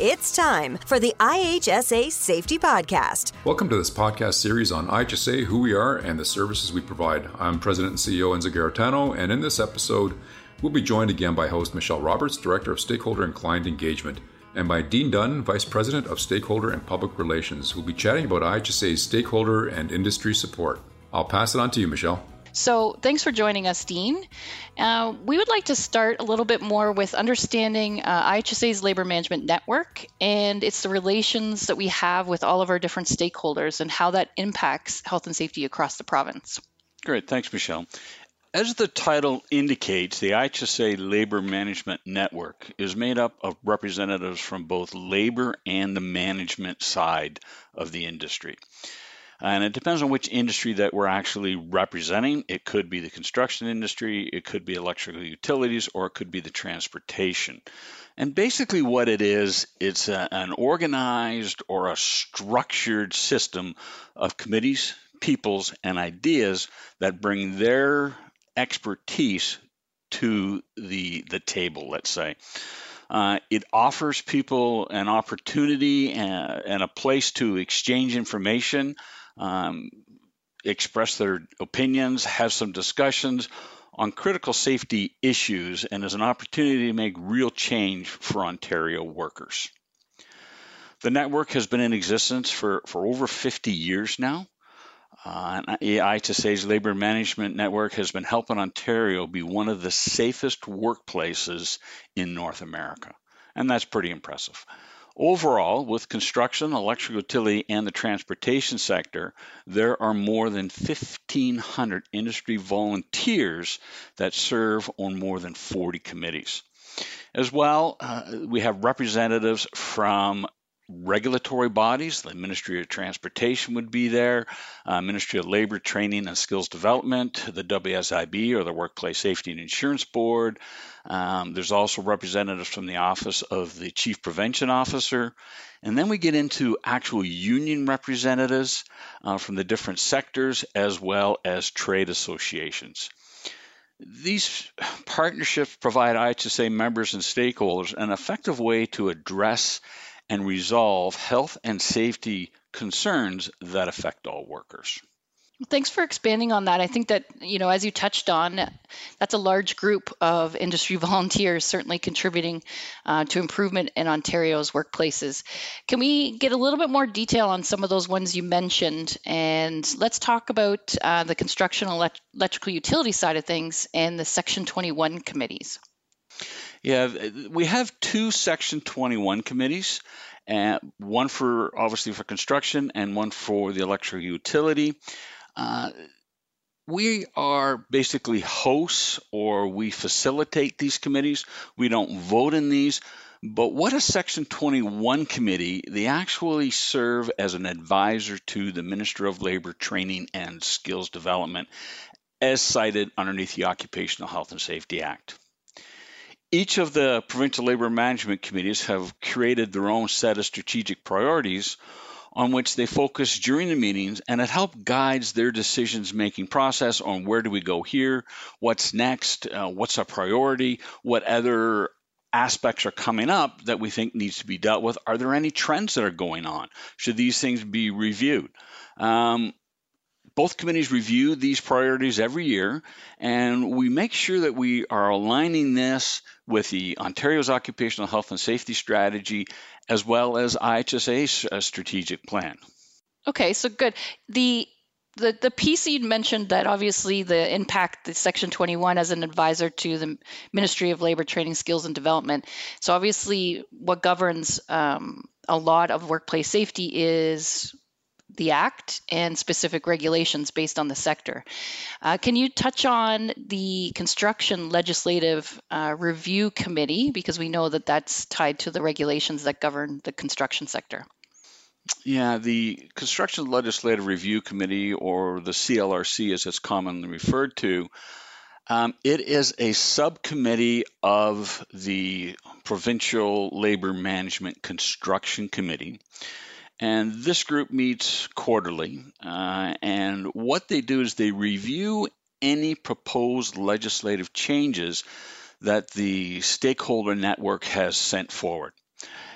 It's time for the IHSA Safety Podcast. Welcome to this podcast series on IHSA, who we are, and the services we provide. I'm President and CEO Enzo Garitano, and in this episode, we'll be joined again by host Michelle Roberts, Director of Stakeholder and Client Engagement, and by Dean Dunn, Vice President of Stakeholder and Public Relations, who'll be chatting about IHSA's stakeholder and industry support. I'll pass it on to you, Michelle. So thanks for joining us, Dean. We would like to start a little bit more with understanding IHSA's Labour-Management Network, and it's the relations that we have with all of our different stakeholders and how that impacts health and safety across the province. Great. Thanks, Michelle. As the title indicates, the IHSA Labour Management Network is made up of representatives from both labor and the management side of the industry. And it depends on which industry that we're actually representing. It could be the construction industry, it could be electrical utilities, or it could be the transportation. And basically what it is, it's an organized or a structured system of committees, peoples, and ideas that bring their expertise to the table, let's say. It offers people an opportunity and a place to exchange information, express their opinions, have some discussions on critical safety issues, and as an opportunity to make real change for Ontario workers. The network has been in existence for over 50 years now. IHSA's Labour Management Network has been helping Ontario be one of the safest workplaces in North America, and that's pretty impressive. Overall, with construction, electrical utility, and the transportation sector, there are more than 1,500 industry volunteers that serve on more than 40 committees. As well, we have representatives from regulatory bodies. The Ministry of Transportation would be there, Ministry of Labor, Training and Skills Development, the WSIB or the Workplace Safety and Insurance Board. There's also representatives from the Office of the Chief Prevention Officer. And then we get into actual union representatives from the different sectors as well as trade associations. These partnerships provide IHSA members and stakeholders an effective way to address and resolve health and safety concerns that affect all workers. Thanks for expanding on that. I think that, as you touched on, that's a large group of industry volunteers certainly contributing to improvement in Ontario's workplaces. Can we get a little bit more detail on some of those ones you mentioned? And let's talk about the construction electrical utility side of things and the Section 21 committees. Yeah, we have two Section 21 committees, one for construction and one for the electrical utility. We are basically hosts, or we facilitate these committees. We don't vote in these. But what a Section 21 committee, they actually serve as an advisor to the Minister of Labor, Training and Skills Development, as cited underneath the Occupational Health and Safety Act. Each of the provincial labor management committees have created their own set of strategic priorities on which they focus during the meetings, and it helps guides their decisions-making process on where do we go here, what's next, what's a priority, what other aspects are coming up that we think needs to be dealt with, are there any trends that are going on, should these things be reviewed. Both committees review these priorities every year, and we make sure that we are aligning this with the Ontario's Occupational Health and Safety Strategy, as well as IHSA's strategic plan. Okay, so good. The piece you mentioned that obviously the impact that Section 21 as an advisor to the Ministry of Labor, Training, Skills and Development. So obviously what governs a lot of workplace safety is the Act and specific regulations based on the sector. Can you touch on the Construction Legislative Review Committee, because we know that that's tied to the regulations that govern the construction sector? Yeah, the Construction Legislative Review Committee, or the CLRC as it's commonly referred to, it is a subcommittee of the Provincial Labour Management Construction Committee. And this group meets quarterly, and what they do is they review any proposed legislative changes that the stakeholder network has sent forward.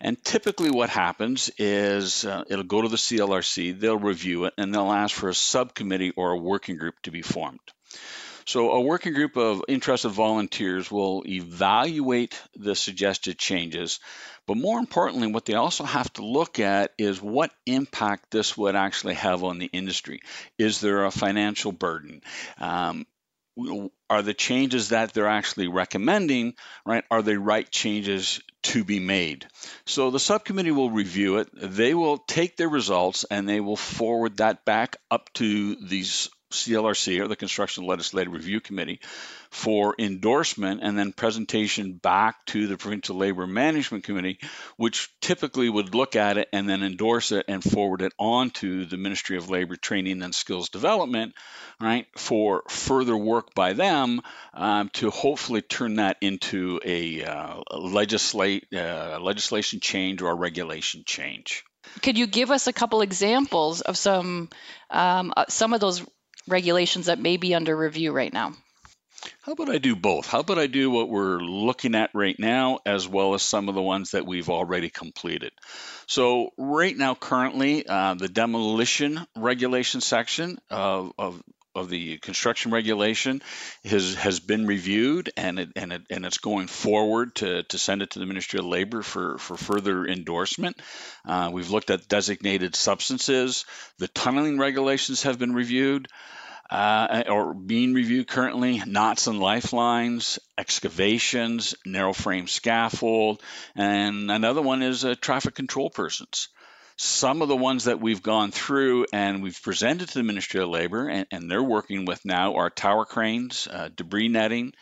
And typically what happens is it'll go to the CLRC, they'll review it, and they'll ask for a subcommittee or a working group to be formed. So a working group of interested volunteers will evaluate the suggested changes, but more importantly, what they also have to look at is what impact this would actually have on the industry. Is there a financial burden? Are the changes that they're actually recommending, right, are they right changes to be made? So the subcommittee will review it, they will take their results, and they will forward that back up to these CLRC, or the Construction Legislative Review Committee, for endorsement and then presentation back to the Provincial Labour Management Committee, which typically would look at it and then endorse it and forward it on to the Ministry of Labour Training and Skills Development, right, for further work by them to hopefully turn that into a legislation change or a regulation change. Could you give us a couple examples of some of those regulations that may be under review right now? How about I do both? How about I do what we're looking at right now, as well as some of the ones that we've already completed? So right now, currently, the demolition regulation section of the construction regulation has been reviewed, and it's going forward to send it to the Ministry of Labour for further endorsement. We've looked at designated substances. The tunneling regulations have been reviewed or being reviewed currently. Knots and lifelines, excavations, narrow frame scaffold, and another one is traffic control persons. Some of the ones that we've gone through and we've presented to the Ministry of Labour and they're working with now are tower cranes, debris netting,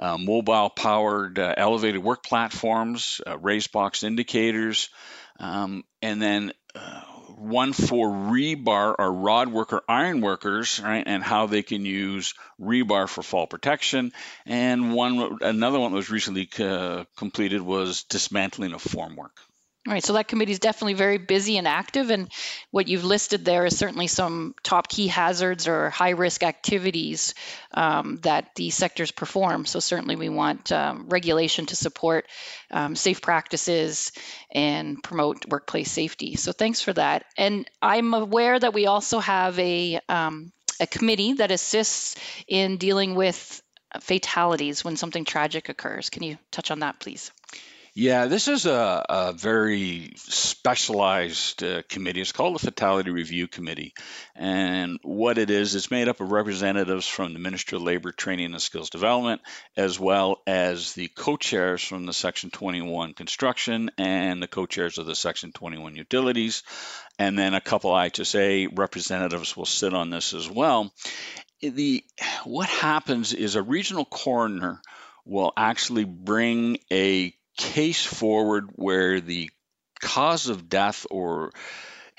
mobile-powered elevated work platforms, raised box indicators, and then one for rebar or rod worker iron workers, right, and how they can use rebar for fall protection. And another one that was recently completed was dismantling of formwork. All right, so that committee is definitely very busy and active, and what you've listed there is certainly some top key hazards or high-risk activities that the sectors perform. So certainly we want regulation to support safe practices and promote workplace safety. So thanks for that. And I'm aware that we also have a committee that assists in dealing with fatalities when something tragic occurs. Can you touch on that, please? Yeah, this is a very specialized committee. It's called the Fatality Review Committee. And what it is, it's made up of representatives from the Ministry of Labour, Training and Skills Development, as well as the co-chairs from the Section 21 Construction and the co-chairs of the Section 21 Utilities. And then a couple IHSA representatives will sit on this as well. What happens is a regional coroner will actually bring a case forward where the cause of death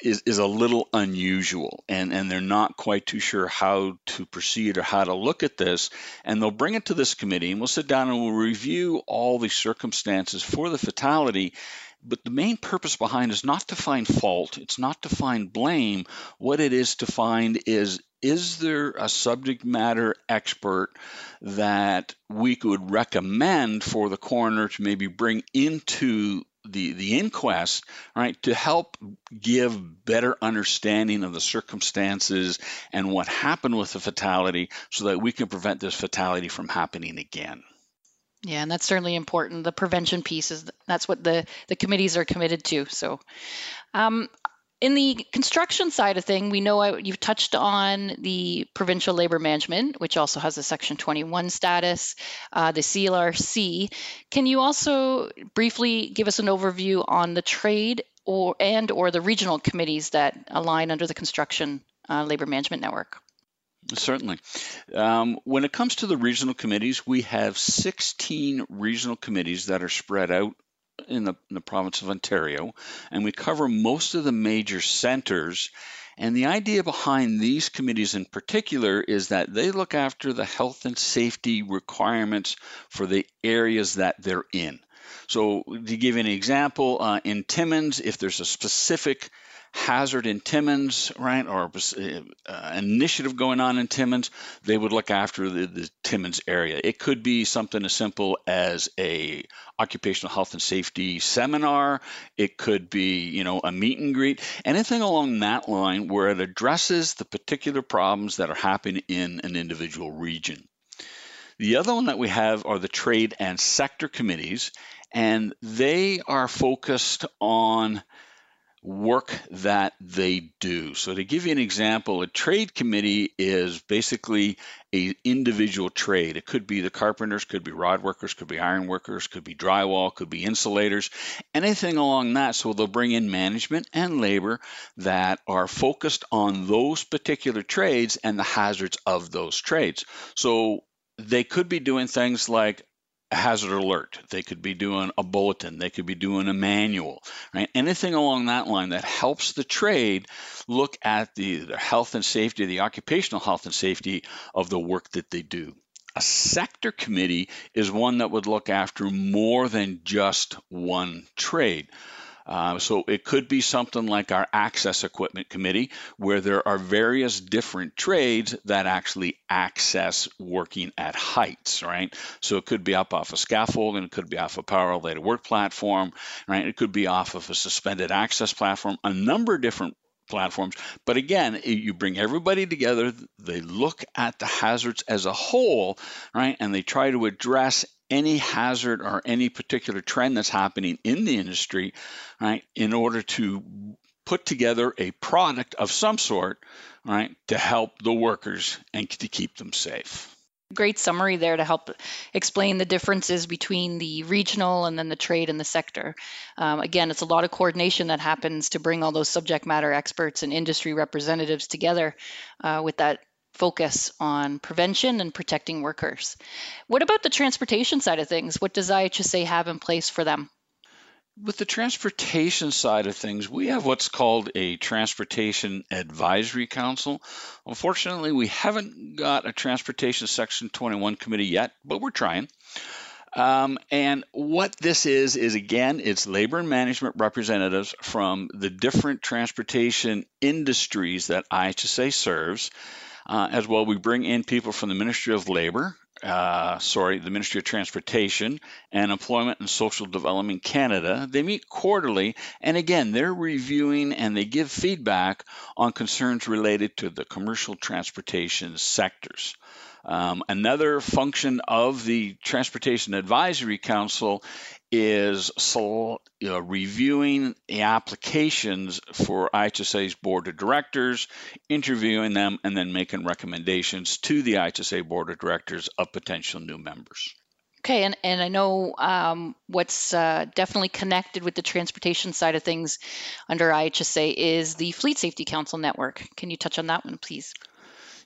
is a little unusual and they're not quite too sure how to proceed or how to look at this, and they'll bring it to this committee and we'll sit down and we'll review all the circumstances for the fatality. But the main purpose behind is not to find fault, it's not to find blame. What it is to find is there a subject matter expert that we could recommend for the coroner to maybe bring into the inquest, right, to help give better understanding of the circumstances and what happened with the fatality so that we can prevent this fatality from happening again. Yeah, and that's certainly important. The prevention piece that's what the committees are committed to. So in the construction side of thing, we know you've touched on the Provincial Labour Management, which also has a Section 21 status, the CLRC. Can you also briefly give us an overview on the trade or the regional committees that align under the Construction Labour Management Network? Certainly. When it comes to the regional committees, we have 16 regional committees that are spread out in the province of Ontario, and we cover most of the major centres. And the idea behind these committees in particular is that they look after the health and safety requirements for the areas that they're in. So to give you an example, in Timmins, if there's a specific hazard in Timmins, right, or initiative going on in Timmins, they would look after the Timmins area. It could be something as simple as a occupational health and safety seminar. It could be, you know, a meet and greet, anything along that line where it addresses the particular problems that are happening in an individual region. The other one that we have are the trade and sector committees, and they are focused on work that they do. So to give you an example, a trade committee is basically an individual trade. It could be the carpenters, could be rod workers, could be iron workers, could be drywall, could be insulators, anything along that. So they'll bring in management and labor that are focused on those particular trades and the hazards of those trades. So they could be doing things like a hazard alert, they could be doing a bulletin, they could be doing a manual, right? Anything along that line that helps the trade look at the health and safety, the occupational health and safety of the work that they do. A sector committee is one that would look after more than just one trade. So it could be something like our access equipment committee, where there are various different trades that actually access working at heights, right? So it could be up off a scaffold, and it could be off a power-related work platform, right? It could be off of a suspended access platform, a number of different platforms. But again, you bring everybody together, they look at the hazards as a whole, right? And they try to address any hazard or any particular trend that's happening in the industry, right, in order to put together a product of some sort, right, to help the workers and to keep them safe. Great summary there to help explain the differences between the regional and then the trade and the sector. Again, it's a lot of coordination that happens to bring all those subject matter experts and industry representatives together with that focus on prevention and protecting workers. What about the transportation side of things? What does IHSA have in place for them? With the transportation side of things, we have what's called a Transportation Advisory Council. Unfortunately, we haven't got a Transportation Section 21 committee yet, but we're trying. And what this is again, it's labor and management representatives from the different transportation industries that IHSA serves. As well, we bring in people from the Ministry of Labor, the Ministry of Transportation and Employment and Social Development Canada. They meet quarterly, and again, they're reviewing and they give feedback on concerns related to the commercial transportation sectors. Another function of the Transportation Advisory Council is reviewing the applications for IHSA's Board of Directors, interviewing them, and then making recommendations to the IHSA Board of Directors of potential new members. Okay, and I know what's definitely connected with the transportation side of things under IHSA is the Fleet Safety Council network. Can you touch on that one, please?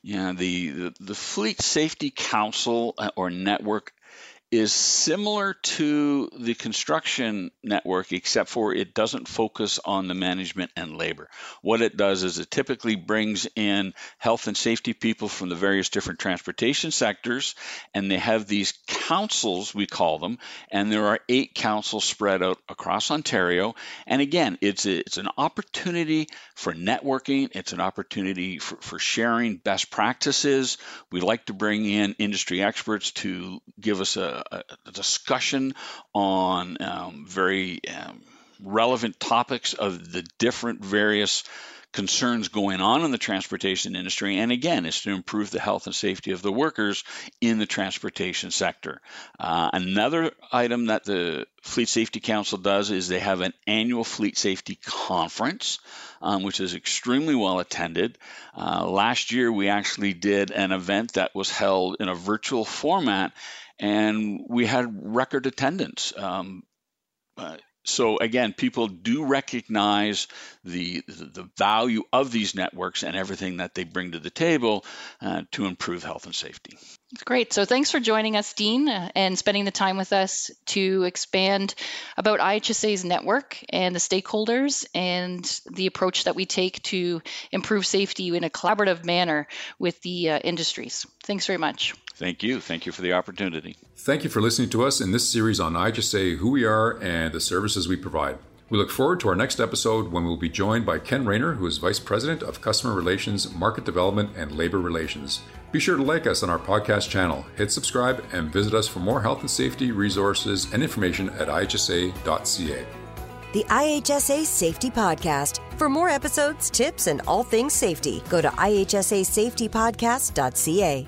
Yeah, the Fleet Safety Council or network is similar to the construction network, except for it doesn't focus on the management and labor. What it does is it typically brings in health and safety people from the various different transportation sectors, and they have these councils, we call them, and there are 8 councils spread out across Ontario. And again, it's an opportunity for networking. It's an opportunity for sharing best practices. We like to bring in industry experts to give us a discussion on very relevant topics of the different various concerns going on in the transportation industry. And again, it's to improve the health and safety of the workers in the transportation sector. Another item that the Fleet Safety Council does is they have an annual Fleet Safety Conference, which is extremely well attended. Last year, we actually did an event that was held in a virtual format, and we had record attendance. So again, people do recognize the value of these networks and everything that they bring to the table to improve health and safety. Great. So thanks for joining us, Dean, and spending the time with us to expand about IHSA's network and the stakeholders and the approach that we take to improve safety in a collaborative manner with the industries. Thanks very much. Thank you. Thank you for the opportunity. Thank you for listening to us in this series on IHSA, who we are, and the services we provide. We look forward to our next episode when we'll be joined by Ken Rayner, who is Vice President of Customer Relations, Market Development, and Labor Relations. Be sure to like us on our podcast channel, hit subscribe, and visit us for more health and safety resources and information at ihsa.ca. The IHSA Safety Podcast. For more episodes, tips, and all things safety, go to ihsasafetypodcast.ca.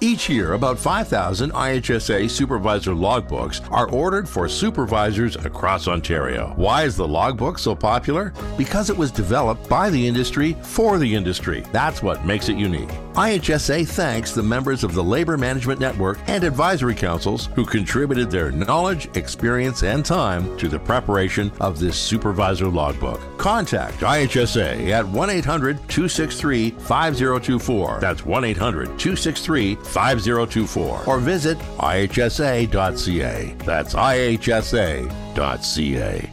Each year, about 5,000 IHSA supervisor logbooks are ordered for supervisors across Ontario. Why is the logbook so popular? Because it was developed by the industry for the industry. That's what makes it unique. IHSA thanks the members of the Labour-Management Network and advisory councils who contributed their knowledge, experience, and time to the preparation of this supervisor logbook. Contact IHSA at 1-800-263-5024. That's 1-800-263-5024. Or visit ihsa.ca. That's ihsa.ca.